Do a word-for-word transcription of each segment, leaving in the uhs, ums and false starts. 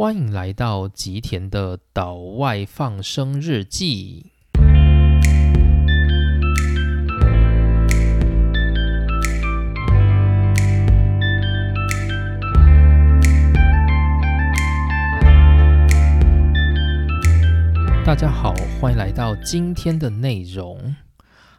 欢迎来到吉田的岛外放生日记。大家好，欢迎来到今天的内容。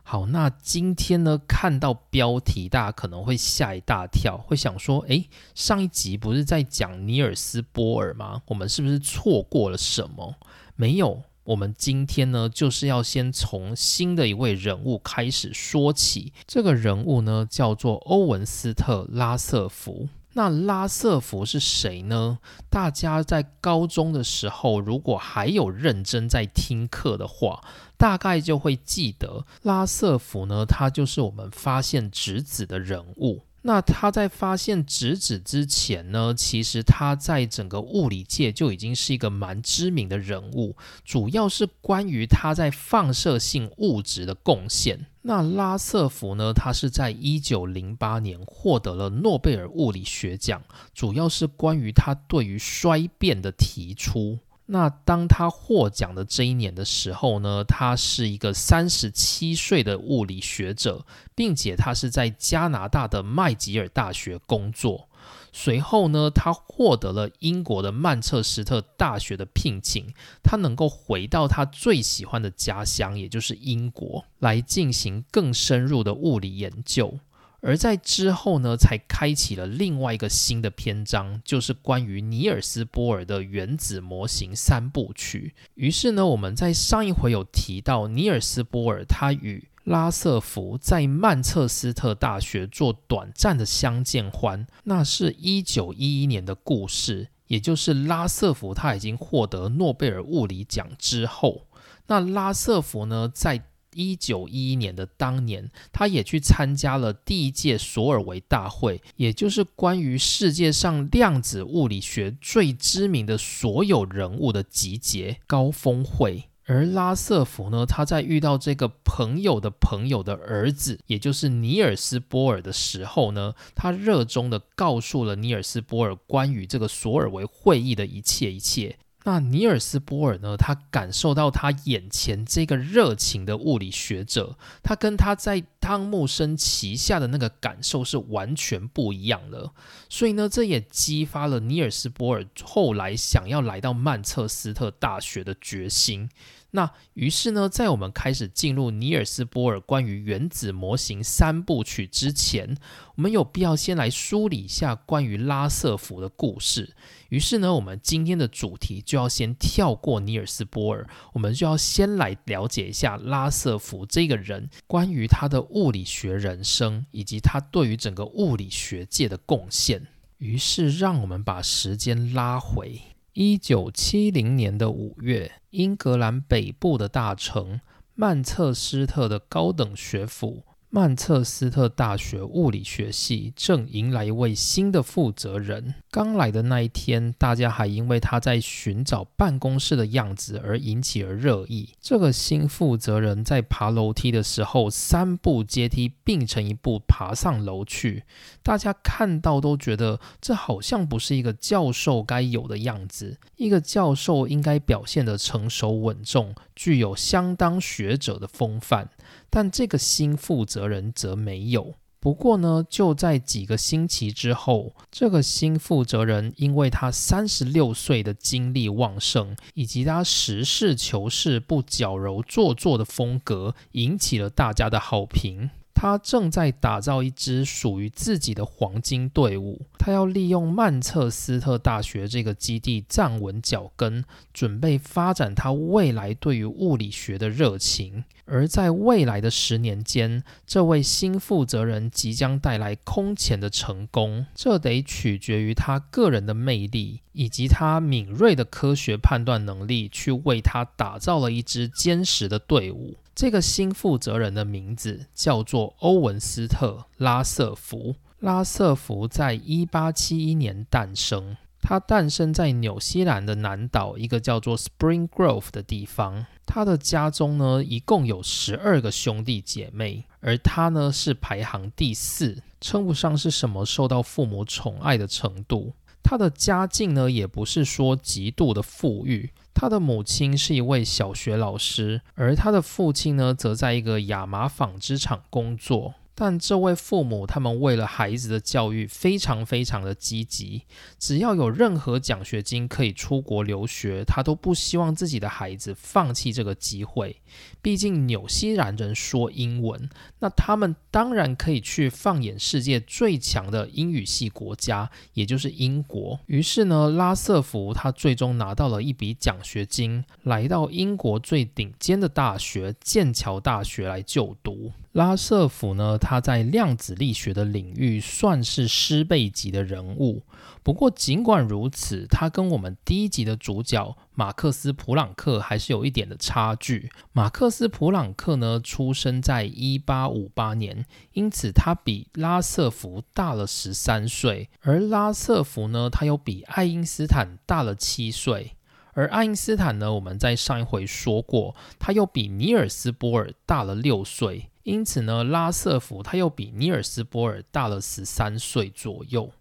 好，那今天呢，看到标题大家可能会吓一大跳，会想说诶，上一集不是在讲尼尔斯波尔吗？我们是不是错过了什么？没有，我们今天呢就是要先从新的一位人物开始说起。这个人物呢叫做欧文斯特拉瑟福。那拉瑟福是谁呢？大家在高中的时候，如果还有认真在听课的话，大概就会记得拉瑟福呢，他就是我们发现质子的人物。那他在发现质子之前呢，其实他在整个物理界就已经是一个蛮知名的人物，主要是关于他在放射性物质的贡献。那拉瑟福呢，他是在一九零八年获得了诺贝尔物理学奖，主要是关于他对于衰变的提出。那当他获奖的这一年的时候呢，他是一个三十七岁的物理学者，并且他是在加拿大的麦吉尔大学工作。随后呢，他获得了英国的曼彻斯特大学的聘请，他能够回到他最喜欢的家乡，也就是英国，来进行更深入的物理研究。而在之后呢，才开启了另外一个新的篇章，就是关于尼尔斯波尔的原子模型三部曲。于是呢，我们在上一回有提到尼尔斯波尔他与拉瑟福在曼彻斯特大学做短暂的相见欢，那是一九一一年的故事，也就是拉瑟福他已经获得诺贝尔物理奖之后。那拉瑟福呢，在一九一一年的当年，他也去参加了第一届索尔维大会，也就是关于世界上量子物理学最知名的所有人物的集结高峰会。而拉瑟福呢，他在遇到这个朋友的朋友的儿子，也就是尼尔斯波尔的时候呢，他热衷地告诉了尼尔斯波尔关于这个索尔维会议的一切一切。那尼尔斯波尔呢，他感受到他眼前这个热情的物理学者，他跟他在汤姆森旗下的那个感受是完全不一样的。所以呢，这也激发了尼尔斯波尔后来想要来到曼彻斯特大学的决心。那于是呢，在我们开始进入尼尔斯波尔关于原子模型三部曲之前，我们有必要先来梳理一下关于拉瑟福的故事。于是呢，我们今天的主题就要先跳过尼尔斯波尔，我们就要先来了解一下拉瑟福这个人，关于他的物理学人生，以及他对于整个物理学界的贡献。于是让我们把时间拉回一九七零年的五月，英格兰北部的大城曼彻斯特的高等学府曼彻斯特大学物理学系正迎来一位新的负责人。刚来的那一天，大家还因为他在寻找办公室的样子而引起了热议。这个新负责人在爬楼梯的时候，三步阶梯并成一步爬上楼去，大家看到都觉得这好像不是一个教授该有的样子。一个教授应该表现得成熟稳重，具有相当学者的风范，但这个新负责人则没有。不过呢，就在几个星期之后，这个新负责人因为他三十六岁的精力旺盛，以及他实事求是不矫揉做作的风格，引起了大家的好评。他正在打造一支属于自己的黄金队伍，他要利用曼彻斯特大学这个基地站稳脚跟，准备发展他未来对于物理学的热情。而在未来的十年间，这位新负责人即将带来空前的成功，这得取决于他个人的魅力，以及他敏锐的科学判断能力，去为他打造了一支坚实的队伍。这个新负责人的名字叫做欧文斯特拉瑟福。拉瑟福在一八七一年诞生，他诞生在纽西兰的南岛一个叫做 Spring Grove 的地方。他的家中呢，一共有十二个兄弟姐妹，而他呢是排行第四，称不上是什么受到父母宠爱的程度。他的家境呢也不是说极度的富裕，他的母亲是一位小学老师，而他的父亲呢则在一个亚麻纺织厂工作。但这位父母他们为了孩子的教育非常非常的积极，只要有任何奖学金可以出国留学，他都不希望自己的孩子放弃这个机会。毕竟纽西兰人说英文，那他们当然可以去放眼世界最强的英语系国家，也就是英国。于是呢，拉瑟福他最终拿到了一笔奖学金，来到英国最顶尖的大学剑桥大学来就读。拉瑟福呢，他在量子力学的领域算是师辈级的人物。不过尽管如此，他跟我们第一集的主角马克思·普朗克还是有一点的差距。马克思·普朗克呢，出生在一八五八年，因此他比拉瑟福大了十三岁，而拉瑟福呢，他又比爱因斯坦大了七岁。而爱因斯坦呢，我们在上一回说过，他又比尼尔斯·波尔大了六岁。因此呢，拉瑟福他又比尼尔斯波尔大了十三岁左右。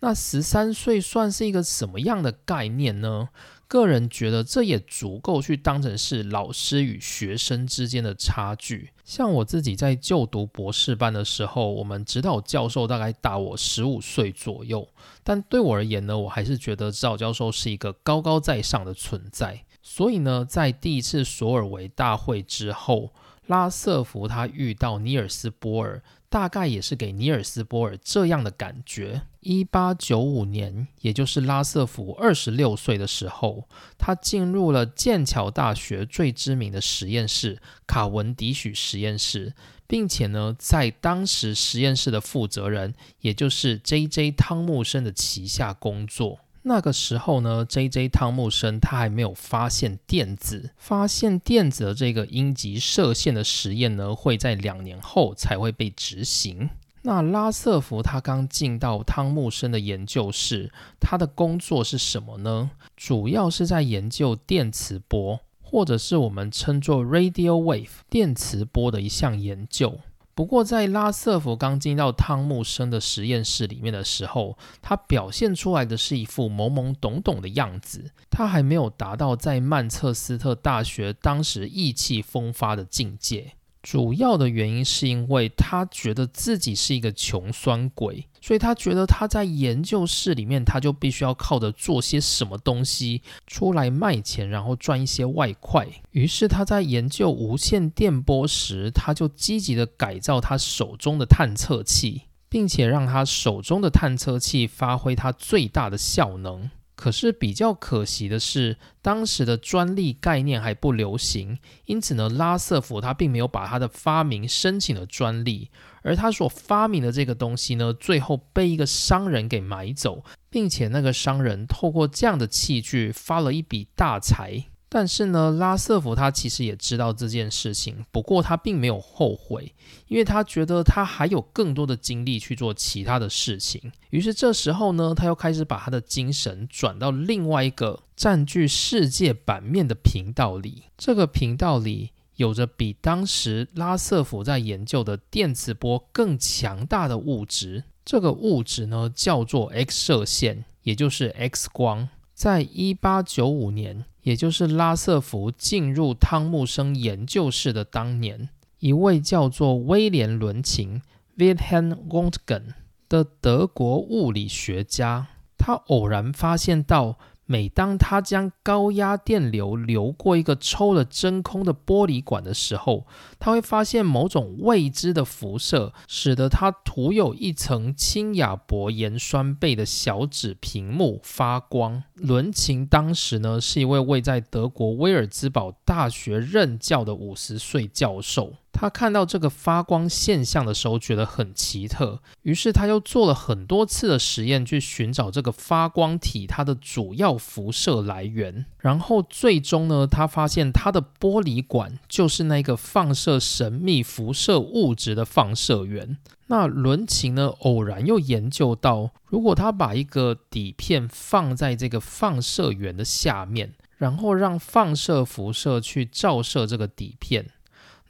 那十三岁算是一个什么样的概念呢？个人觉得这也足够去当成是老师与学生之间的差距。像我自己在就读博士班的时候，我们指导教授大概大我十五岁左右，但对我而言呢，我还是觉得指导教授是一个高高在上的存在。所以呢，在第一次索尔维大会之后，拉瑟福他遇到尼尔斯·波尔，大概也是给尼尔斯·波尔这样的感觉。一八九五年，也就是拉瑟福二十六岁的时候，他进入了剑桥大学最知名的实验室——卡文迪许实验室，并且呢，在当时实验室的负责人，也就是 J J 汤姆森的旗下工作。那个时候呢 J J 汤姆森他还没有发现电子发现电子的这个阴极射线的实验呢，会在两年后才会被执行。那拉瑟福他刚进到汤姆森的研究室，他的工作是什么呢？主要是在研究电磁波，或者是我们称作 radio wave 电磁波的一项研究。不过在拉瑟福刚进到汤姆森的实验室里面的时候，他表现出来的是一副懵懵懂懂的样子，他还没有达到在曼彻斯特大学当时意气风发的境界。主要的原因是因为他觉得自己是一个穷酸鬼，所以他觉得他在研究室里面，他就必须要靠着做些什么东西出来卖钱，然后赚一些外快。于是他在研究无线电波时，他就积极的改造他手中的探测器，并且让他手中的探测器发挥它最大的效能。可是比较可惜的是，当时的专利概念还不流行，因此呢，拉瑟福他并没有把他的发明申请了专利，而他所发明的这个东西呢，最后被一个商人给买走，并且那个商人透过这样的器具发了一笔大财。但是呢，拉瑟福他其实也知道这件事情，不过他并没有后悔，因为他觉得他还有更多的精力去做其他的事情。于是这时候呢，他又开始把他的精神转到另外一个占据世界版面的频道里。这个频道里有着比当时拉瑟福在研究的电磁波更强大的物质，这个物质呢叫做 X 射线，也就是 X 光。在一八九五年，也就是拉瑟福进入汤姆森研究室的当年，一位叫做威廉伦琴 （Wilhelm Röntgen） 的德国物理学家，他偶然发现到，每当他将高压电流流过一个抽了真空的玻璃管的时候，他会发现某种未知的辐射，使得它涂有一层氢亚铂盐酸钡的小纸屏幕发光。伦琴当时呢，是一位位在德国威尔兹堡大学任教的五十岁教授。他看到这个发光现象的时候觉得很奇特，于是他又做了很多次的实验去寻找这个发光体它的主要辐射来源。然后最终呢，他发现它的玻璃管就是那个放射神秘辐射物质的放射源。那伦琴呢，偶然又研究到，如果他把一个底片放在这个放射源的下面，然后让放射辐射去照射这个底片，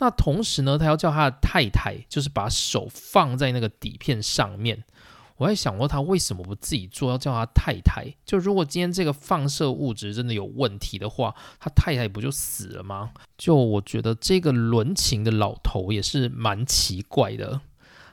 那同时呢，他要叫他的太太，就是把手放在那个底片上面。我还想过他为什么不自己做，要叫他太太？就如果今天这个放射物质真的有问题的话，他太太不就死了吗？就我觉得这个伦琴的老头也是蛮奇怪的。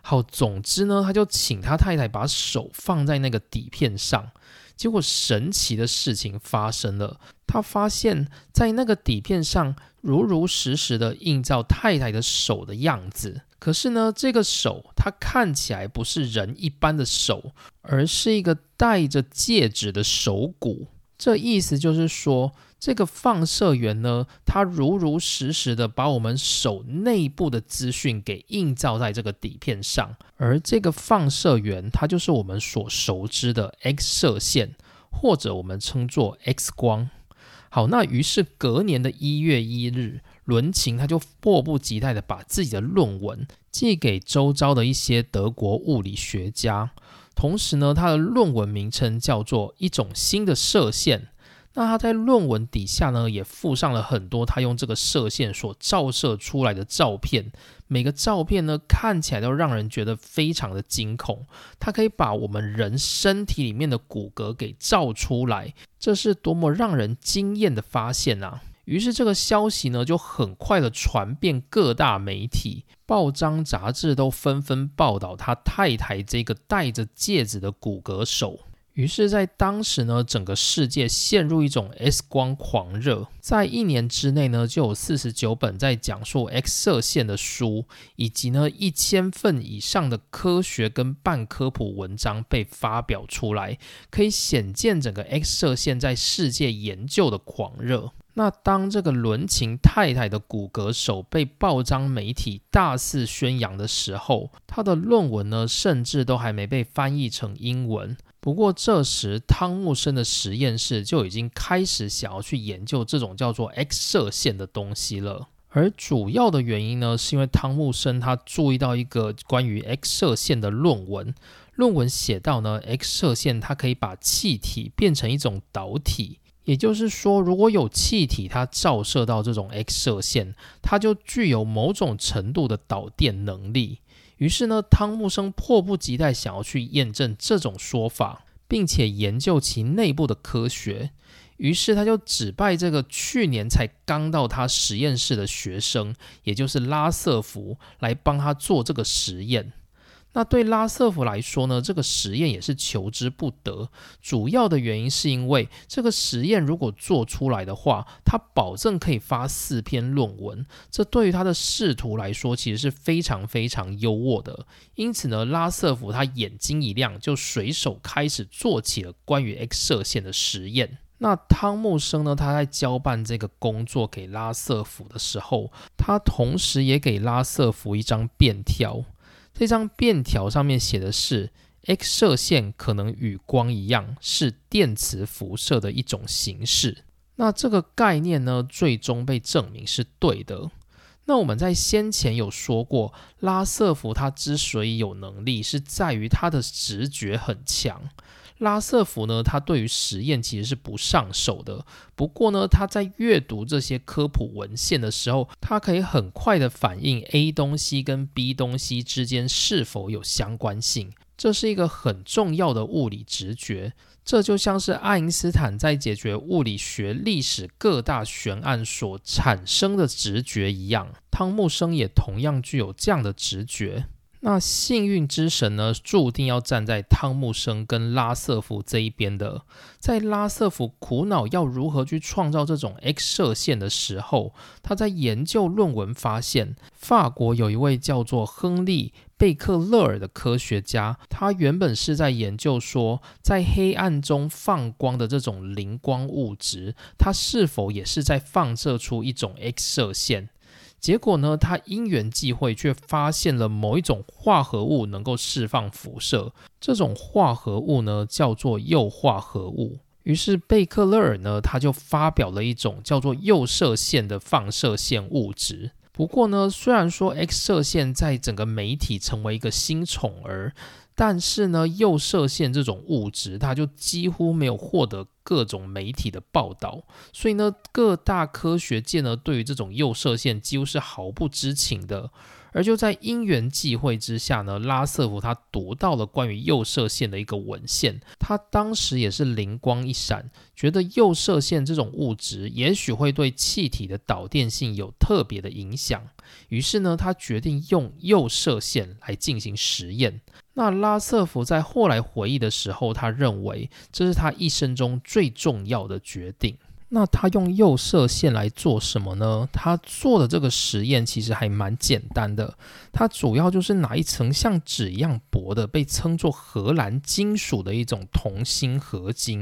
好，总之呢，他就请他太太把手放在那个底片上，结果神奇的事情发生了，他发现在那个底片上如如实实的映照太太的手的样子。可是呢，这个手它看起来不是人一般的手，而是一个戴着戒指的手骨。这意思就是说，这个放射源呢，它如如实实的把我们手内部的资讯给映照在这个底片上，而这个放射源它就是我们所熟知的 X 射线，或者我们称作 X 光。好，那于是隔年的一月一日，伦琴他就迫不及待的把自己的论文寄给周遭的一些德国物理学家，同时呢，他的论文名称叫做一种新的射线。那他在论文底下呢，也附上了很多他用这个射线所照射出来的照片，每个照片呢看起来都让人觉得非常的惊恐，它可以把我们人身体里面的骨骼给照出来，这是多么让人惊艳的发现啊！于是这个消息呢就很快的传遍各大媒体，报章杂志都纷纷报道他太太这个戴着戒指的骨骼手。于是在当时呢，整个世界陷入一种 X 光狂热，在一年之内呢，就有四十九本在讲述 X 射线的书，以及呢一千份以上的科学跟半科普文章被发表出来，可以显见整个 X 射线在世界研究的狂热。那当这个伦琴太太的骨骼手被报章媒体大肆宣扬的时候，她的论文呢，甚至都还没被翻译成英文。不过这时汤姆森的实验室就已经开始想要去研究这种叫做 X 射线的东西了。而主要的原因呢，是因为汤姆森他注意到一个关于 X 射线的论文，论文写到呢 X 射线它可以把气体变成一种导体，也就是说，如果有气体它照射到这种 X 射线，它就具有某种程度的导电能力。于是呢，汤姆森迫不及待想要去验证这种说法，并且研究其内部的科学。于是他就指派这个去年才刚到他实验室的学生，也就是拉瑟福，来帮他做这个实验。那对拉瑟福来说呢，这个实验也是求之不得，主要的原因是因为这个实验如果做出来的话，他保证可以发四篇论文，这对于他的仕途来说其实是非常非常优渥的。因此呢，拉瑟福他眼睛一亮，就随手开始做起了关于 X 射线的实验。那汤姆生呢，他在交办这个工作给拉瑟福的时候，他同时也给拉瑟福一张便条，这张便条上面写的是 X 射线可能与光一样是电磁辐射的一种形式。那这个概念呢，最终被证明是对的。那我们在先前有说过，拉瑟福他之所以有能力，是在于他的直觉很强。拉瑟福呢，他对于实验其实是不上手的，不过呢，他在阅读这些科普文献的时候，他可以很快的反映 A 东西跟 B 东西之间是否有相关性，这是一个很重要的物理直觉。这就像是爱因斯坦在解决物理学历史各大悬案所产生的直觉一样，汤姆生也同样具有这样的直觉。那幸运之神呢，注定要站在汤姆森跟拉瑟福这一边的。在拉瑟福苦恼要如何去创造这种 X 射线的时候，他在研究论文发现，法国有一位叫做亨利贝克勒尔的科学家，他原本是在研究说，在黑暗中放光的这种磷光物质，它是否也是在放射出一种 X 射线。结果呢，他因缘际会却发现了某一种化合物能够释放辐射，这种化合物呢叫做铀化合物。于是贝克勒尔呢，他就发表了一种叫做铀射线的放射线物质。不过呢，虽然说 X 射线在整个媒体成为一个新宠儿，但是呢，铀射线这种物质它就几乎没有获得各种媒体的报道，所以呢，各大科学界呢对于这种铀射线几乎是毫不知情的。而就在因缘际会之下呢，拉瑟夫他读到了关于右射线的一个文献，他当时也是灵光一闪，觉得右射线这种物质也许会对气体的导电性有特别的影响，于是呢他决定用右射线来进行实验。那拉瑟夫在后来回忆的时候，他认为这是他一生中最重要的决定。那他用右射线来做什么呢？他做的这个实验其实还蛮简单的，他主要就是拿一层像纸一样薄的被称作荷兰金属的一种铜锌合金，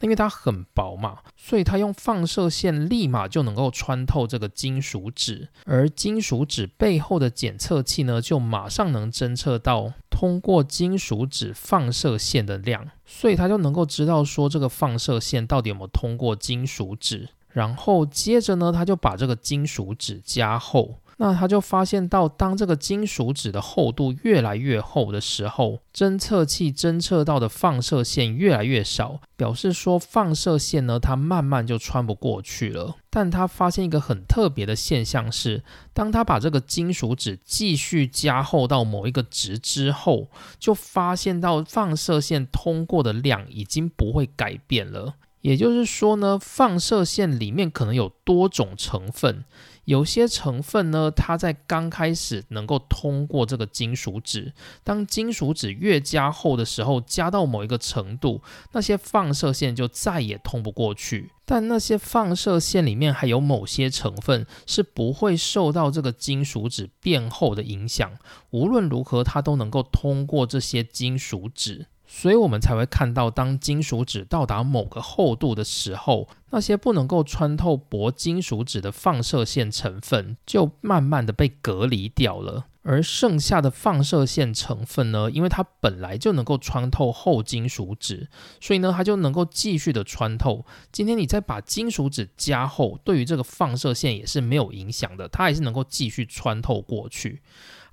那因为它很薄嘛，所以他用放射线立马就能够穿透这个金属纸，而金属纸背后的检测器呢，就马上能侦测到通过金属纸放射线的量，所以他就能够知道说这个放射线到底有没有通过金属纸。然后接着呢，他就把这个金属纸加厚，那他就发现到当这个金属纸的厚度越来越厚的时候，侦测器侦测到的放射线越来越少，表示说放射线呢它慢慢就穿不过去了。但他发现一个很特别的现象是，当他把这个金属纸继续加厚到某一个值之后，就发现到放射线通过的量已经不会改变了。也就是说呢，放射线里面可能有多种成分，有些成分呢它在刚开始能够通过这个金属纸，当金属纸越加厚的时候，加到某一个程度，那些放射线就再也通不过去。但那些放射线里面还有某些成分是不会受到这个金属纸变厚的影响，无论如何它都能够通过这些金属纸，所以我们才会看到当金属纸到达某个厚度的时候，那些不能够穿透薄金属纸的放射线成分就慢慢的被隔离掉了，而剩下的放射线成分呢，因为它本来就能够穿透厚金属纸，所以呢它就能够继续的穿透。今天你再把金属纸加厚，对于这个放射线也是没有影响的，它还是能够继续穿透过去。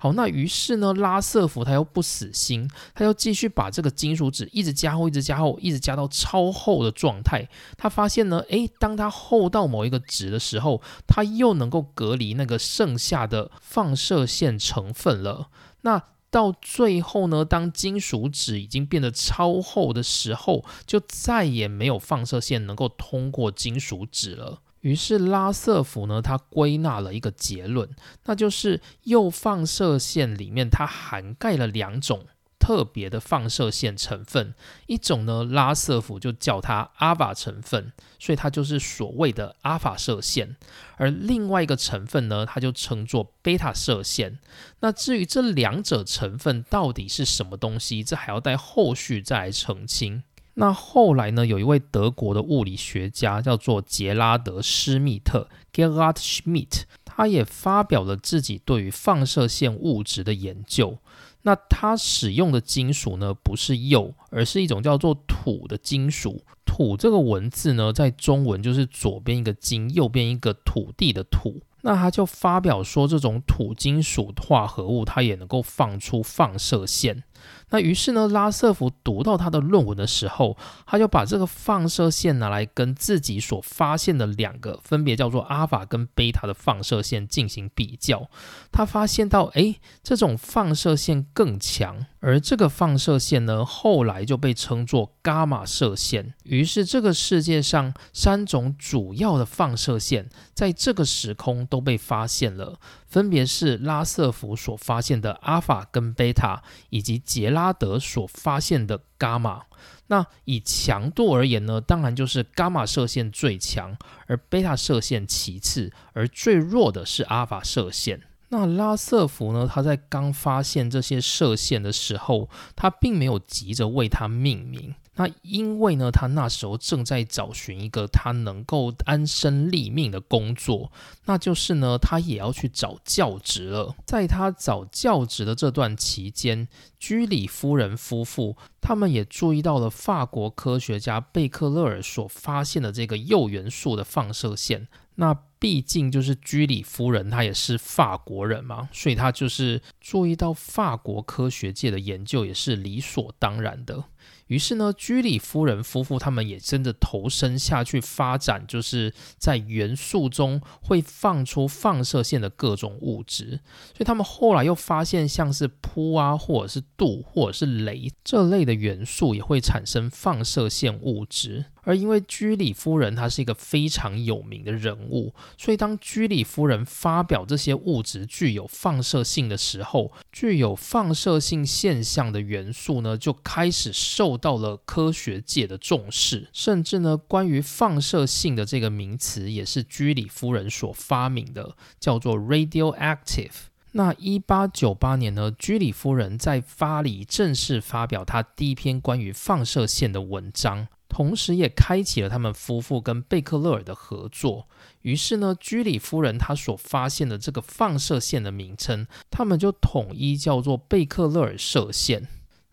好，那于是呢拉瑟夫他又不死心，他又继续把这个金属纸一直加厚一直加厚一直加到超厚的状态。他发现呢诶当它厚到某一个值的时候，它又能够隔离那个剩下的放射线成分了。那到最后呢，当金属纸已经变得超厚的时候，就再也没有放射线能够通过金属纸了。于是拉瑟夫呢，他归纳了一个结论，那就是右放射线里面它涵盖了两种特别的放射线成分，一种呢拉瑟夫就叫它阿法成分，所以它就是所谓的阿法射线，而另外一个成分呢它就称作贝塔射线。那至于这两者成分到底是什么东西，这还要在后续再来澄清。那后来呢，有一位德国的物理学家叫做杰拉德·施密特 Gerhard Schmidt， 他也发表了自己对于放射线物质的研究。那他使用的金属呢，不是铀，而是一种叫做土的金属。土这个文字呢，在中文就是左边一个金，右边一个土地的土。那他就发表说，这种土金属化合物它也能够放出放射线。那于是呢，拉瑟夫读到他的论文的时候，他就把这个放射线拿来跟自己所发现的两个分别叫做阿法跟贝塔的放射线进行比较。他发现到诶这种放射线更强，而这个放射线呢后来就被称作伽马射线。于是这个世界上三种主要的放射线在这个时空都被发现了，分别是拉瑟夫所发现的阿法跟贝塔，以及杰拉德所发现的伽马。那以强度而言呢，当然就是伽马射线最强，而贝塔射线其次，而最弱的是阿法射线。那拉瑟夫呢，他在刚发现这些射线的时候，他并没有急着为它命名。那因为呢，他那时候正在找寻一个他能够安身立命的工作，那就是呢，他也要去找教职了。在他找教职的这段期间，居里夫人夫妇他们也注意到了法国科学家贝克勒尔所发现的这个铀元素的放射线。那毕竟就是居里夫人她也是法国人嘛，所以她就是注意到法国科学界的研究也是理所当然的。于是呢，居里夫人夫妇他们也真的投身下去发展，就是在元素中会放出放射线的各种物质。所以他们后来又发现，像是钋啊，或者是镀，或者是镭这类的元素也会产生放射线物质。而因为居里夫人她是一个非常有名的人物，所以当居里夫人发表这些物质具有放射性的时候，具有放射性现象的元素呢，就开始受到了科学界的重视，甚至呢，关于放射性的这个名词也是居里夫人所发明的，叫做 radioactive。那一八九八年呢，居里夫人在巴黎正式发表她第一篇关于放射线的文章。同时也开启了他们夫妇跟贝克勒尔的合作。于是呢，居里夫人她所发现的这个放射线的名称，他们就统一叫做贝克勒尔射线。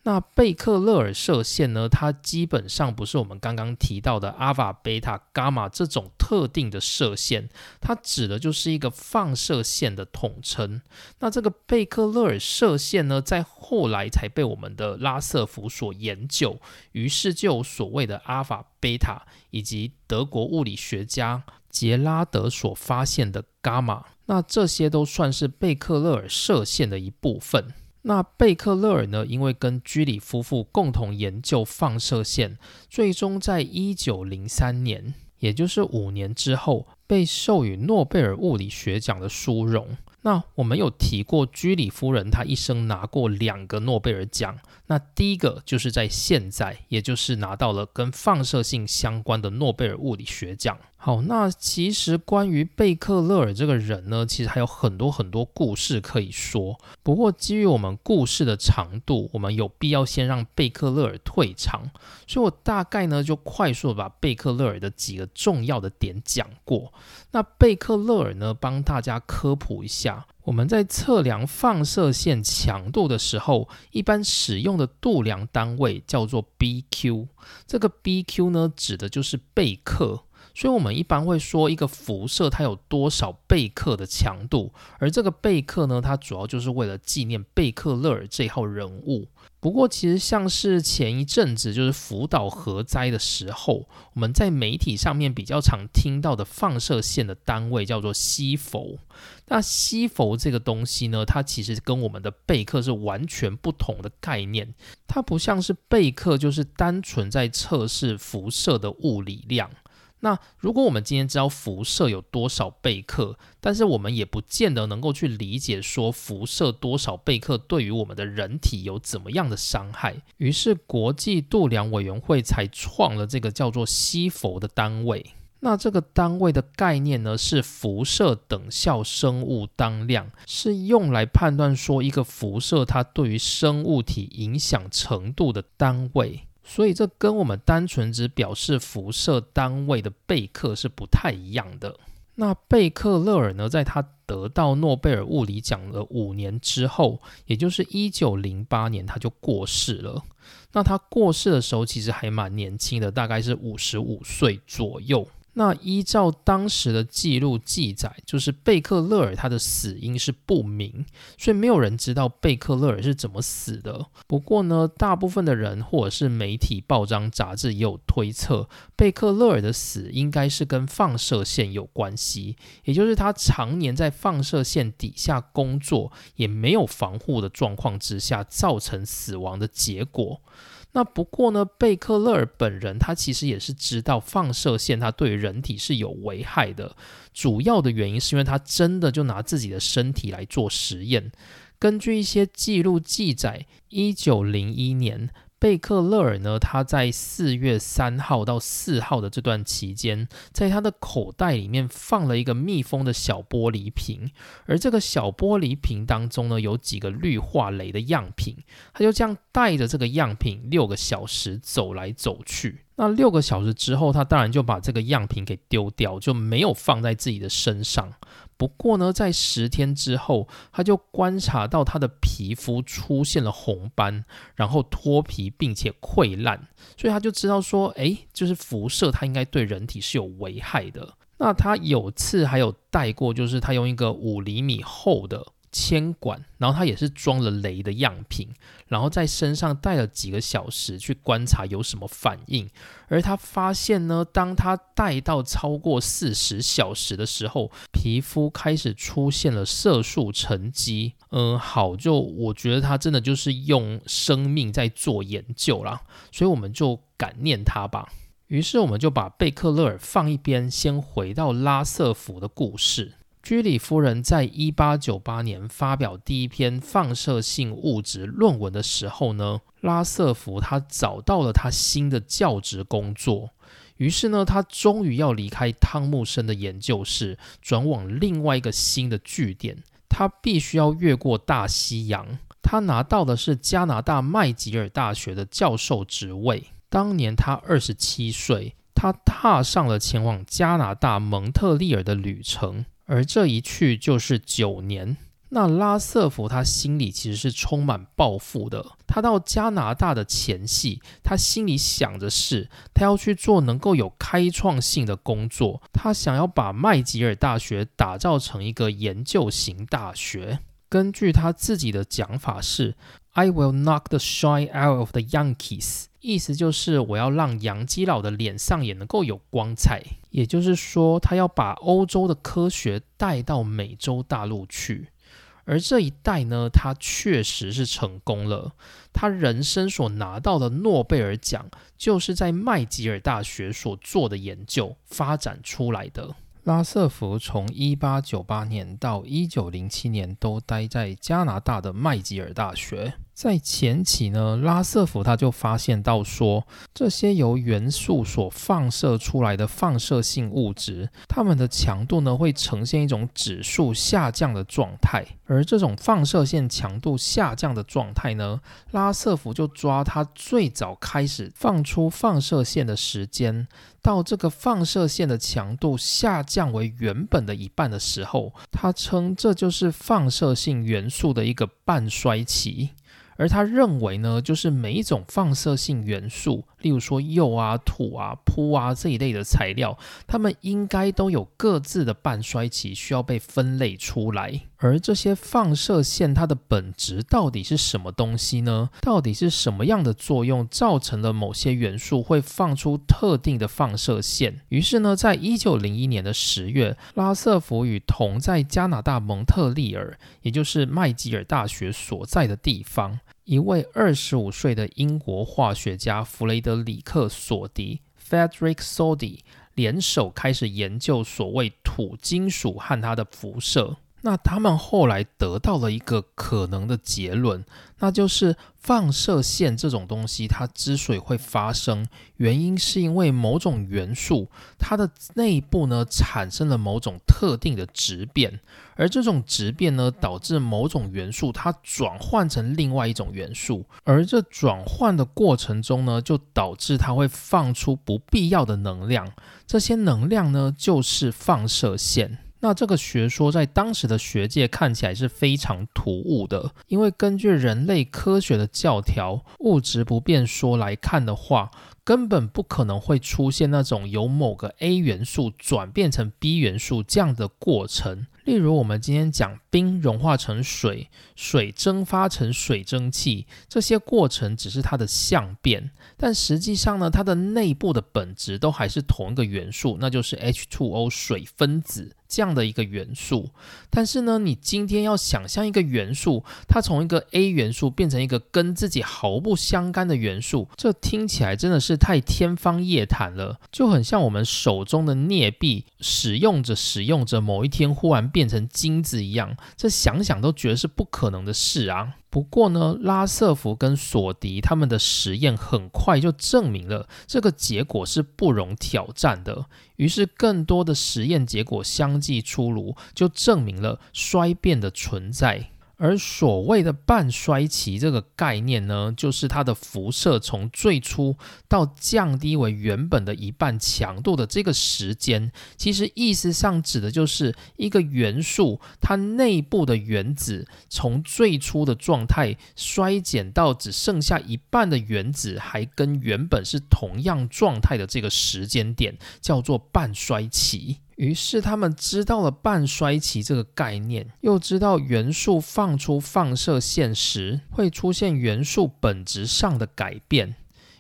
那贝克勒尔射线呢，它基本上不是我们刚刚提到的阿法、贝塔、伽马这种特定的射线，它指的就是一个放射线的统称。那这个贝克勒尔射线呢，在后来才被我们的拉瑟福所研究，于是就有所谓的阿法、贝塔，以及德国物理学家杰拉德所发现的伽马。那这些都算是贝克勒尔射线的一部分。那贝克勒尔呢，因为跟居里夫妇共同研究放射线，最终在一九零三年，也就是五年之后，被授予诺贝尔物理学奖的殊荣。那我们有提过，居里夫人她一生拿过两个诺贝尔奖。那第一个就是在现在，也就是拿到了跟放射性相关的诺贝尔物理学奖。好，那其实关于贝克勒尔这个人呢，其实还有很多很多故事可以说。不过基于我们故事的长度，我们有必要先让贝克勒尔退场，所以我大概呢就快速把贝克勒尔的几个重要的点讲过。那贝克勒尔呢，帮大家科普一下。我们在测量放射线强度的时候，一般使用的度量单位叫做 B Q。 这个 B Q 呢，指的就是贝克，所以我们一般会说一个辐射它有多少贝克的强度，而这个贝克呢，它主要就是为了纪念贝克勒尔这号人物。不过其实像是前一阵子就是福岛核灾的时候，我们在媒体上面比较常听到的放射线的单位叫做西弗。那西弗这个东西呢，它其实跟我们的贝克是完全不同的概念，它不像是贝克就是单纯在测试辐射的物理量。那如果我们今天知道辐射有多少贝克，但是我们也不见得能够去理解说辐射多少贝克对于我们的人体有怎么样的伤害，于是国际度量委员会才创了这个叫做西弗的单位。那这个单位的概念呢，是辐射等效生物当量，是用来判断说一个辐射它对于生物体影响程度的单位。所以这跟我们单纯只表示辐射单位的贝克是不太一样的。那贝克勒尔呢，在他得到诺贝尔物理奖的五年之后，也就是一九零八年，他就过世了。那他过世的时候其实还蛮年轻的，大概是五十五岁左右。那依照当时的记录记载，就是贝克勒尔他的死因是不明，所以没有人知道贝克勒尔是怎么死的。不过呢，大部分的人或者是媒体、报章、杂志也有推测，贝克勒尔的死应该是跟放射线有关系，也就是他常年在放射线底下工作，也没有防护的状况之下造成死亡的结果。那不过呢，贝克勒尔本人他其实也是知道放射线它对人体是有危害的，主要的原因是因为他真的就拿自己的身体来做实验。根据一些记录记载，一九零一年贝克勒尔呢，他在四月三号到四号的这段期间，在他的口袋里面放了一个密封的小玻璃瓶，而这个小玻璃瓶当中呢，有几个氯化镭的样品，他就这样带着这个样品六个小时走来走去。那六个小时之后，他当然就把这个样品给丢掉，就没有放在自己的身上。不过呢，在十天之后，他就观察到他的皮肤出现了红斑，然后脱皮并且溃烂，所以他就知道说，哎，就是辐射它应该对人体是有危害的。那他有次还有带过，就是他用一个五厘米厚的铅管，然后他也是装了雷的样品，然后在身上戴了几个小时去观察有什么反应。而他发现呢，当他戴到超过四十小时的时候，皮肤开始出现了色素沉积。嗯，好，就我觉得他真的就是用生命在做研究啦，所以我们就感念他吧。于是我们就把贝克勒尔放一边，先回到拉瑟福的故事。居里夫人在一八九八年发表第一篇放射性物质论文的时候呢，拉瑟福他找到了他新的教职工作，于是呢，他终于要离开汤姆森的研究室，转往另外一个新的据点。他必须要越过大西洋。他拿到的是加拿大麦吉尔大学的教授职位。当年他二十七岁，他踏上了前往加拿大蒙特利尔的旅程。而这一去就是九年。那拉瑟福他心里其实是充满抱负的。他到加拿大的前夕，他心里想的是，他要去做能够有开创性的工作。他想要把麦吉尔大学打造成一个研究型大学。根据他自己的讲法是 I will knock the shine out of the Yankees， 意思就是我要让洋基佬的脸上也能够有光彩，也就是说他要把欧洲的科学带到美洲大陆去。而这一带呢，他确实是成功了。他人生所拿到的诺贝尔奖就是在麦吉尔大学所做的研究发展出来的。拉瑟福从一八九八年到一九零七年都待在加拿大的麦吉尔大学。在前期呢，拉瑟福他就发现到说，这些由元素所放射出来的放射性物质，它们的强度呢会呈现一种指数下降的状态。而这种放射线强度下降的状态呢，拉瑟福就抓他最早开始放出放射线的时间，到这个放射线的强度下降为原本的一半的时候，他称这就是放射性元素的一个半衰期。而他认为呢，就是每一种放射性元素，例如说铀啊、土啊、钋啊这一类的材料，它们应该都有各自的半衰期需要被分类出来。而这些放射线它的本质到底是什么东西呢？到底是什么样的作用造成了某些元素会放出特定的放射线？于是呢，在一九零一年的十月，拉瑟福与同在加拿大蒙特利尔，也就是麦吉尔大学所在的地方，一位二十五岁的英国化学家弗雷德里克索迪 Frederick Soddy 联手开始研究所谓土金属和它的辐射。那他们后来得到了一个可能的结论，那就是放射线这种东西它之所以会发生，原因是因为某种元素它的内部呢产生了某种特定的质变，而这种质变呢导致某种元素它转换成另外一种元素，而这转换的过程中呢就导致它会放出不必要的能量，这些能量呢就是放射线。那这个学说在当时的学界看起来是非常突兀的，因为根据人类科学的教条物质不变说来看的话，根本不可能会出现那种由某个 A 元素转变成 B 元素这样的过程。例如我们今天讲冰融化成水，水蒸发成水蒸气，这些过程只是它的相变，但实际上呢，它的内部的本质都还是同一个元素，那就是 H 二 O 水分子这样的一个元素。但是呢，你今天要想象一个元素，它从一个 A 元素变成一个跟自己毫不相干的元素，这听起来真的是太天方夜谭了，就很像我们手中的镍币使用着使用着，某一天忽然变成金子一样，这想想都觉得是不可能的事啊。不过呢，拉瑟福跟索迪他们的实验很快就证明了这个结果是不容挑战的，于是更多的实验结果相继出炉，就证明了衰变的存在。而所谓的半衰期这个概念呢，就是它的辐射从最初到降低为原本的一半强度的这个时间，其实意思上指的就是一个元素它内部的原子从最初的状态衰减到只剩下一半的原子还跟原本是同样状态的这个时间点，叫做半衰期。于是他们知道了半衰期这个概念，又知道元素放出放射线时会出现元素本质上的改变。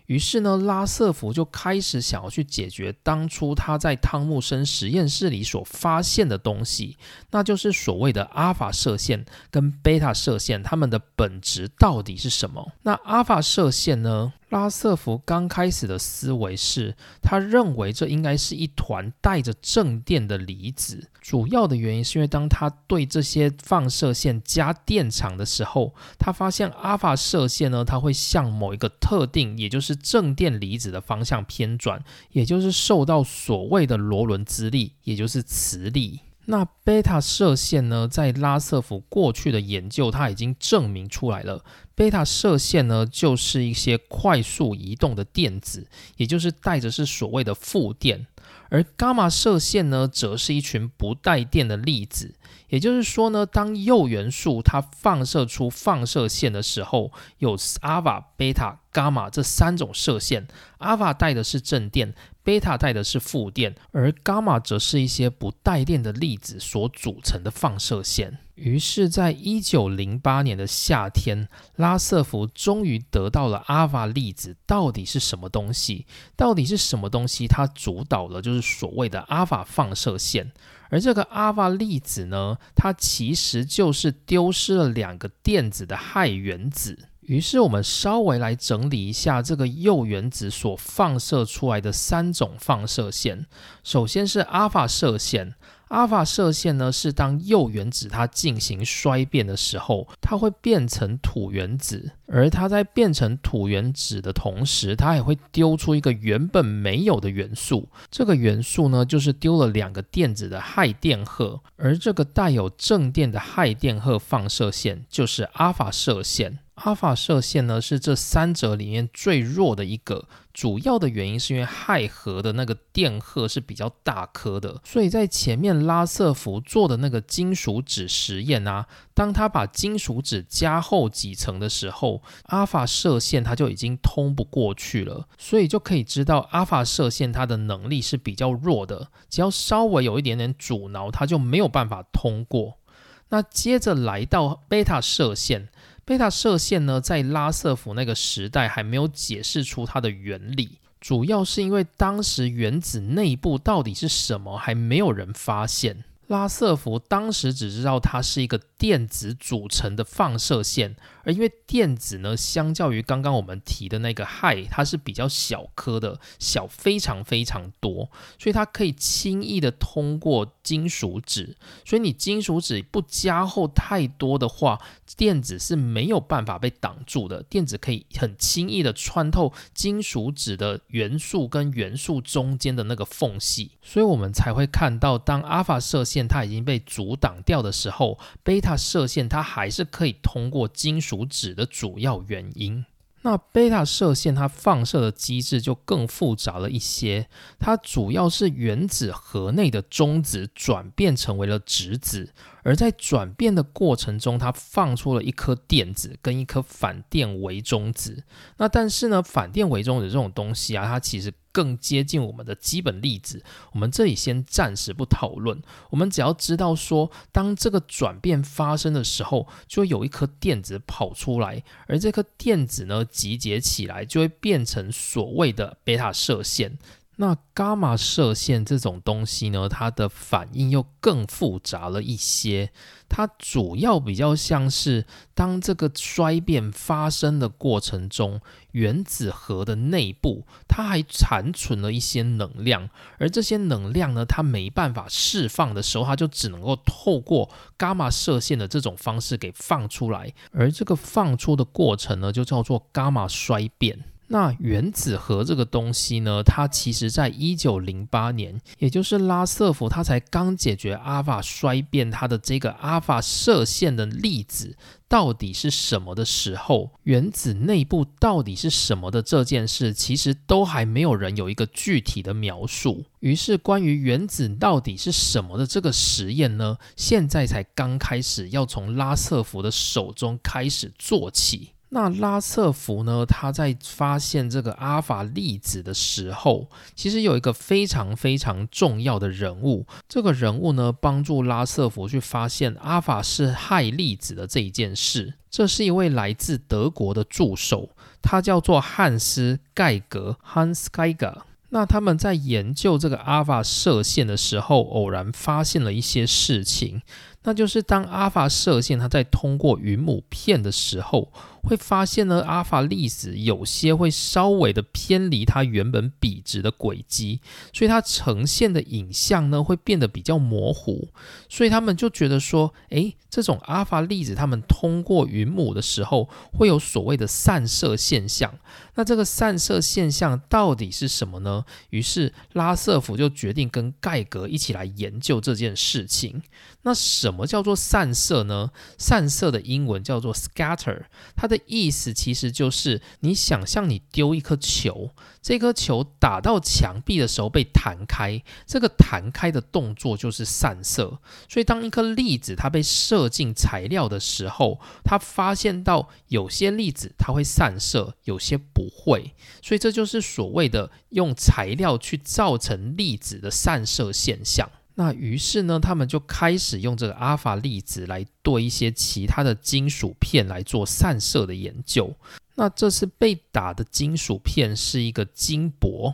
于是呢，拉瑟福就开始想要去解决当初他在汤姆森实验室里所发现的东西，那就是所谓的阿法射线跟贝塔射线它们的本质到底是什么。那阿法射线呢，拉瑟福刚开始的思维是他认为这应该是一团带着正电的离子，主要的原因是因为当他对这些放射线加电场的时候，他发现阿法射线呢，它会向某一个特定也就是正电离子的方向偏转，也就是受到所谓的罗伦兹力也就是磁力。那贝塔射线呢，在拉瑟福过去的研究它已经证明出来了，贝塔射线呢就是一些快速移动的电子，也就是带着是所谓的负电，而伽马射线呢则是一群不带电的粒子，也就是说呢，当铀元素它放射出放射线的时候，有阿法、贝塔、伽马这三种射线，阿法带的是正电，贝塔带的是负电，而伽马则是一些不带电的粒子所组成的放射线。于是在一九零八年的夏天，拉瑟福终于得到了阿法粒子到底是什么东西，到底是什么东西它主导了就是所谓的阿法放射线。而这个阿法粒子呢，它其实就是丢失了两个电子的氦原子。于是我们稍微来整理一下这个铀原子所放射出来的三种放射线。首先是阿法射线，阿法射线呢是当铀原子它进行衰变的时候，它会变成土原子，而它在变成土原子的同时，它也会丢出一个原本没有的元素，这个元素呢就是丢了两个电子的氦电荷，而这个带有正电的氦电荷放射线就是阿法射线。阿法射线呢是这三者里面最弱的一个，主要的原因是因为氦核的那个电荷是比较大颗的，所以在前面拉瑟福做的那个金属酯实验啊，当他把金属酯加厚几层的时候，阿法射线它就已经通不过去了，所以就可以知道阿法射线它的能力是比较弱的，只要稍微有一点点阻挠，它就没有办法通过。那接着来到贝塔射线，贝塔射线呢，在拉瑟福那个时代还没有解释出它的原理，主要是因为当时原子内部到底是什么还没有人发现。拉瑟福当时只知道它是一个电子组成的放射线，而因为电子呢，相较于刚刚我们提的那个氦，它是比较小颗的，小非常非常多，所以它可以轻易的通过金属酯，所以你金属酯不加厚太多的话，电子是没有办法被挡住的，电子可以很轻易的穿透金属酯的元素跟元素中间的那个缝隙，所以我们才会看到当阿法射线它已经被阻挡掉的时候，贝塔射线它还是可以通过金属酯的主要原因。那贝塔射线它放射的机制就更复杂了一些，它主要是原子核内的中子转变成为了质子，而在转变的过程中，它放出了一颗电子跟一颗反电微中子。那但是呢，反电微中子这种东西啊，它其实更接近我们的基本粒子，我们这里先暂时不讨论，我们只要知道说，当这个转变发生的时候，就会有一颗电子跑出来，而这颗电子呢，集结起来就会变成所谓的贝塔射线。那伽马射线这种东西呢，它的反应又更复杂了一些，它主要比较像是当这个衰变发生的过程中，原子核的内部它还残存了一些能量，而这些能量呢，它没办法释放的时候，它就只能够透过伽马射线的这种方式给放出来，而这个放出的过程呢，就叫做伽马衰变。那原子核这个东西呢，它其实在一九零八年，也就是拉瑟福他才刚解决阿法衰变，它的这个阿法射线的粒子到底是什么的时候，原子内部到底是什么的这件事，其实都还没有人有一个具体的描述。于是关于原子到底是什么的这个实验呢，现在才刚开始要从拉瑟福的手中开始做起。那拉瑟福呢，他在发现这个阿尔法粒子的时候，其实有一个非常非常重要的人物，这个人物呢帮助拉瑟福去发现阿尔法是氦粒子的这一件事。这是一位来自德国的助手，他叫做汉斯·盖格 Hans Geiger。那他们在研究这个阿尔法射线的时候，偶然发现了一些事情，那就是当阿尔法射线它在通过云母片的时候，会发现呢阿尔法粒子有些会稍微的偏离它原本笔直的轨迹，所以它呈现的影像呢会变得比较模糊。所以他们就觉得说，诶，这种阿尔法粒子他们通过云母的时候会有所谓的散射现象，那这个散射现象到底是什么呢？于是拉瑟福就决定跟盖格一起来研究这件事情。那什么叫做散射呢？散射的英文叫做 scatter， 它的意思其实就是你想象你丢一颗球，这颗球打到墙壁的时候被弹开，这个弹开的动作就是散射。所以当一颗粒子它被射进材料的时候，它发现到有些粒子它会散射，有些不会，所以这就是所谓的用材料去造成粒子的散射现象。那于是呢，他们就开始用这个阿尔法粒子来对一些其他的金属片来做散射的研究。那这次被打的金属片是一个金箔，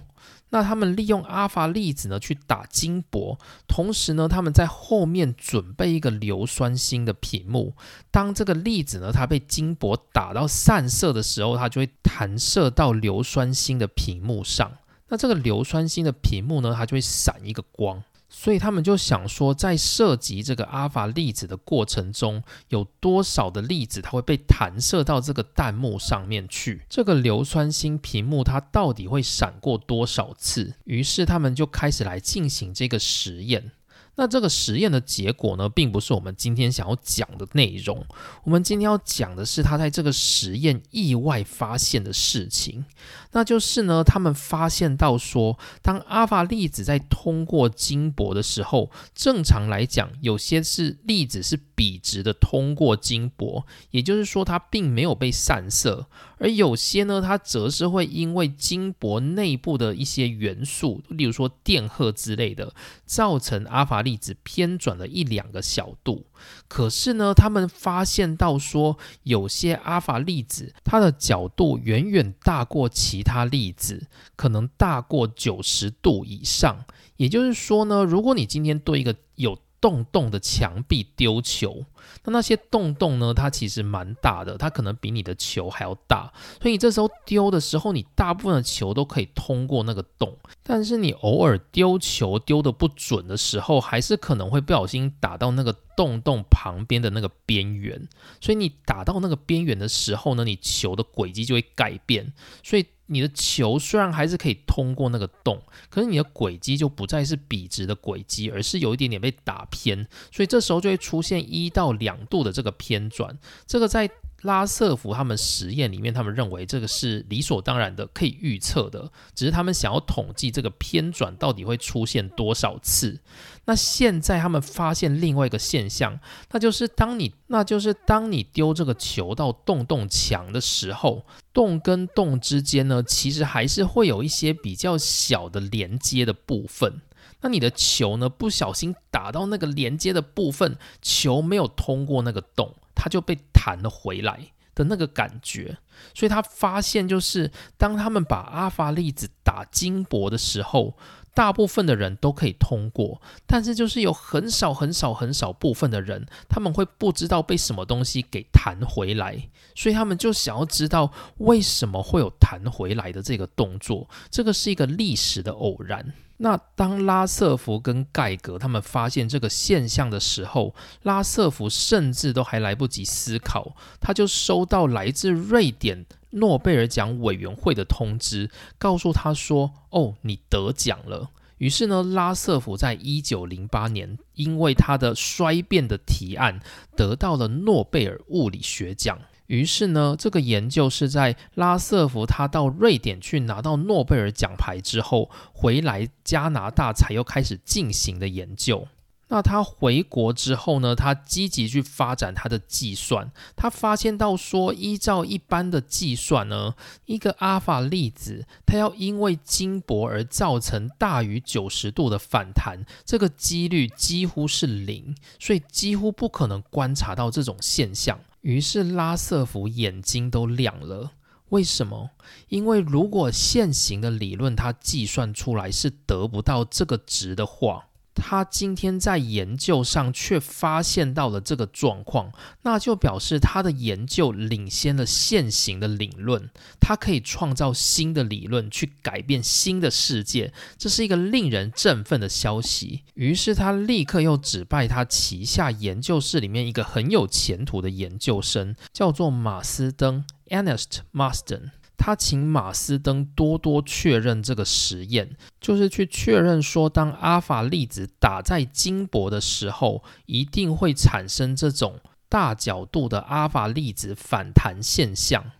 那他们利用阿尔法粒子呢去打金箔，同时呢他们在后面准备一个硫酸锌的屏幕，当这个粒子呢它被金箔打到散射的时候，它就会弹射到硫酸锌的屏幕上，那这个硫酸锌的屏幕呢它就会闪一个光。所以他们就想说，在涉及这个阿尔法粒子的过程中，有多少的粒子它会被弹射到这个弹幕上面去，这个硫酸锌屏幕它到底会闪过多少次。于是他们就开始来进行这个实验。那这个实验的结果呢，并不是我们今天想要讲的内容，我们今天要讲的是他在这个实验意外发现的事情。那就是呢，他们发现到说，当阿尔法粒子在通过金箔的时候，正常来讲有些是粒子是笔直的通过金箔，也就是说它并没有被散射，而有些呢它则是会因为金箔内部的一些元素，例如说电荷之类的，造成阿尔法粒子偏转了一两个小度。可是呢，他们发现到说，有些阿尔法粒子它的角度远远大过其他粒子，可能大过九十度以上。也就是说呢，如果你今天对一个有洞洞的墙壁丢球，那那些洞洞呢它其实蛮大的，它可能比你的球还要大，所以你这时候丢的时候，你大部分的球都可以通过那个洞，但是你偶尔丢球丢得不准的时候，还是可能会不小心打到那个洞洞旁边的那个边缘，所以你打到那个边缘的时候呢，你球的轨迹就会改变，所以你的球虽然还是可以通过那个洞，可是你的轨迹就不再是笔直的轨迹，而是有一点点被打偏，所以这时候就会出现一到两度的这个偏转。这个在拉瑟福他们实验里面，他们认为这个是理所当然的，可以预测的，只是他们想要统计这个偏转到底会出现多少次。那现在他们发现另外一个现象，那就是当你那就是当你丢这个球到洞洞墙的时候，洞跟洞之间呢，其实还是会有一些比较小的连接的部分。那你的球呢，不小心打到那个连接的部分，球没有通过那个洞，它就被弹了回来的那个感觉。所以他发现，就是当他们把阿尔法粒子打金箔的时候，大部分的人都可以通过，但是就是有很少很少很少部分的人，他们会不知道被什么东西给弹回来，所以他们就想要知道为什么会有弹回来的这个动作，这个是一个历史的偶然。那当拉瑟福跟盖格他们发现这个现象的时候，拉瑟福甚至都还来不及思考，他就收到来自瑞典诺贝尔奖委员会的通知，告诉他说，哦，你得奖了。于是呢，拉瑟福在一九零八年因为他的衰变的提案得到了诺贝尔物理学奖。于是呢，这个研究是在拉瑟福他到瑞典去拿到诺贝尔奖牌之后，回来加拿大才又开始进行的研究。那他回国之后呢，他积极去发展他的计算。他发现到说，依照一般的计算呢，一个阿法粒子它要因为金箔而造成大于九十度的反弹，这个几率几乎是零，所以几乎不可能观察到这种现象。于是拉瑟福眼睛都亮了。为什么？因为如果现行的理论它计算出来是得不到这个值的话，他今天在研究上却发现到了这个状况，那就表示他的研究领先了现行的理论，他可以创造新的理论去改变新的世界，这是一个令人振奋的消息。于是他立刻又指派他旗下研究室里面一个很有前途的研究生，叫做马斯登 Ernest Marston。他请马斯登多多确认这个实验，就是去确认说，当阿法粒子打在金箔的时候，一定会产生这种大角度的阿法粒子反弹现象。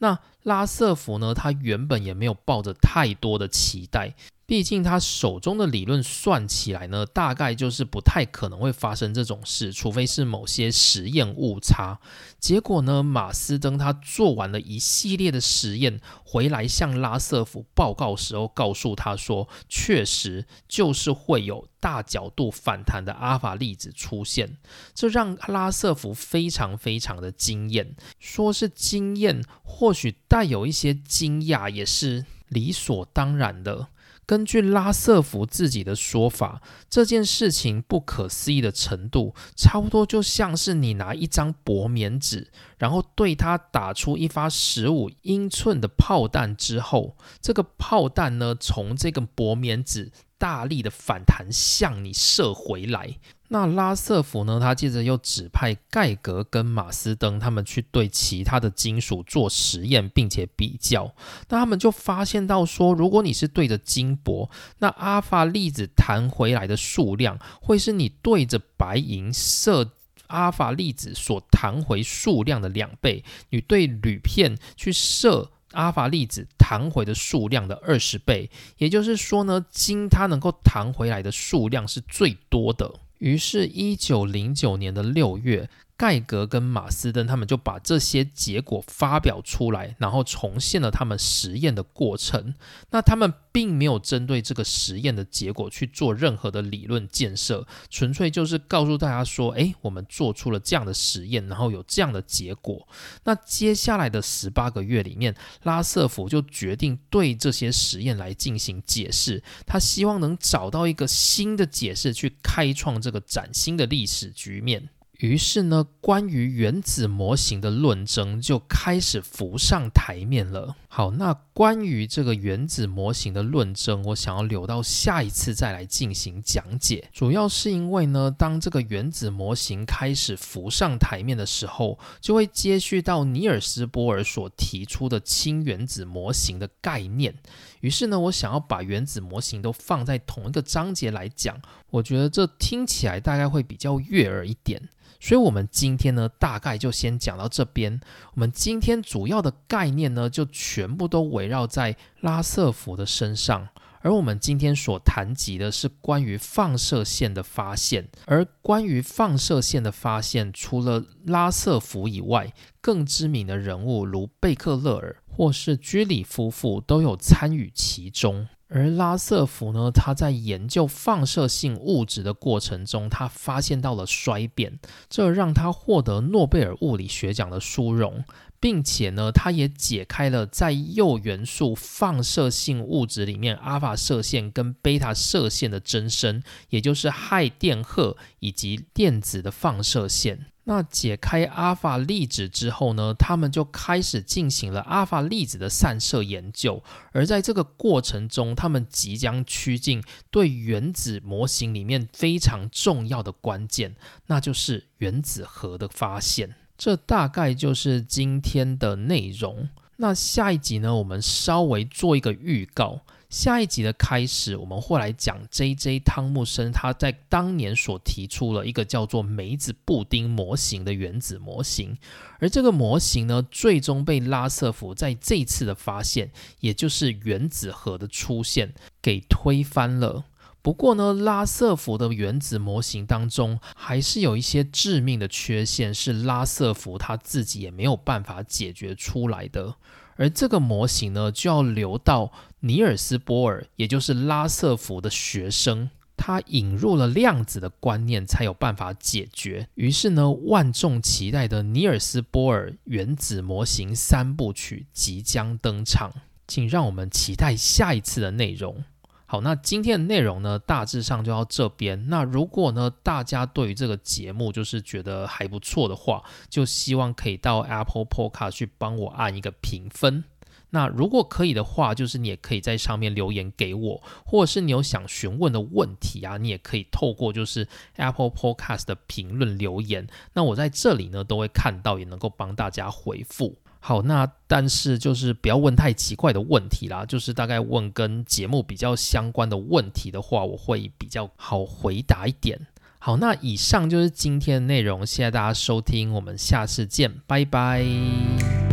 那拉瑟福呢，他原本也没有抱着太多的期待，毕竟他手中的理论算起来呢，大概就是不太可能会发生这种事，除非是某些实验误差。结果呢，马斯登他做完了一系列的实验回来向拉瑟福报告时候，告诉他说，确实就是会有大角度反弹的阿法粒子出现。这让拉瑟福非常非常的惊艳，说是惊艳，或许带有一些惊讶，也是理所当然的。根据拉瑟福自己的说法，这件事情不可思议的程度，差不多就像是你拿一张薄棉纸，然后对它打出一发十五英寸的炮弹之后，这个炮弹呢，从这个薄棉纸大力的反弹向你射回来。那拉瑟福呢，他接着又指派盖格跟马斯登他们去对其他的金属做实验，并且比较。那他们就发现到说，如果你是对着金箔，那阿法粒子弹回来的数量会是你对着白银射阿法粒子所弹回数量的两倍，你对铝片去射阿法粒子弹回的数量的二十倍，也就是说呢，金它能够弹回来的数量是最多的。于是一九零九年的六月，盖格跟马斯登他们就把这些结果发表出来，然后重现了他们实验的过程。那他们并没有针对这个实验的结果去做任何的理论建设，纯粹就是告诉大家说，诶，我们做出了这样的实验，然后有这样的结果。那接下来的十八个月里面，拉瑟福就决定对这些实验来进行解释，他希望能找到一个新的解释去开创这个崭新的历史局面。于是呢，关于原子模型的论争就开始浮上台面了。好，那关于这个原子模型的论争，我想要留到下一次再来进行讲解。主要是因为呢，当这个原子模型开始浮上台面的时候，就会接续到尼尔斯波尔所提出的氢原子模型的概念。于是呢，我想要把原子模型都放在同一个章节来讲，我觉得这听起来大概会比较悦耳一点。所以我们今天呢，大概就先讲到这边。我们今天主要的概念呢，就全部都围绕在拉瑟福的身上。而我们今天所谈及的是关于放射线的发现，而关于放射线的发现，除了拉瑟福以外，更知名的人物如贝克勒尔或是居里夫妇都有参与其中。而拉瑟福呢，他在研究放射性物质的过程中，他发现到了衰变，这让他获得诺贝尔物理学奖的殊荣，并且呢，他也解开了在铀元素放射性物质里面阿法射线跟贝塔射线的增生，也就是氦、电荷以及电子的放射线。那解开阿法粒子之后呢，他们就开始进行了阿法粒子的散射研究。而在这个过程中，他们即将趋近对原子模型里面非常重要的关键，那就是原子核的发现。这大概就是今天的内容。那下一集呢，我们稍微做一个预告。下一集的开始，我们会来讲 J J 汤姆森他在当年所提出了一个叫做梅子布丁模型的原子模型，而这个模型呢，最终被拉瑟福在这一次的发现，也就是原子核的出现给推翻了。不过呢，拉瑟福的原子模型当中还是有一些致命的缺陷，是拉瑟福他自己也没有办法解决出来的。而这个模型呢，就要留到尼尔斯波尔，也就是拉瑟福的学生，他引入了量子的观念才有办法解决。于是呢，万众期待的尼尔斯波尔原子模型三部曲即将登场，请让我们期待下一次的内容。好，那今天的内容呢，大致上就到这边。那如果呢，大家对于这个节目就是觉得还不错的话，就希望可以到 Apple Podcast 去帮我按一个评分。那如果可以的话，就是你也可以在上面留言给我，或者是你有想询问的问题啊，你也可以透过就是 Apple Podcast 的评论留言，那我在这里呢都会看到，也能够帮大家回复。好，那但是就是不要问太奇怪的问题啦，就是大概问跟节目比较相关的问题的话，我会比较好回答一点。好，那以上就是今天的内容，谢谢大家收听，我们下次见，拜拜。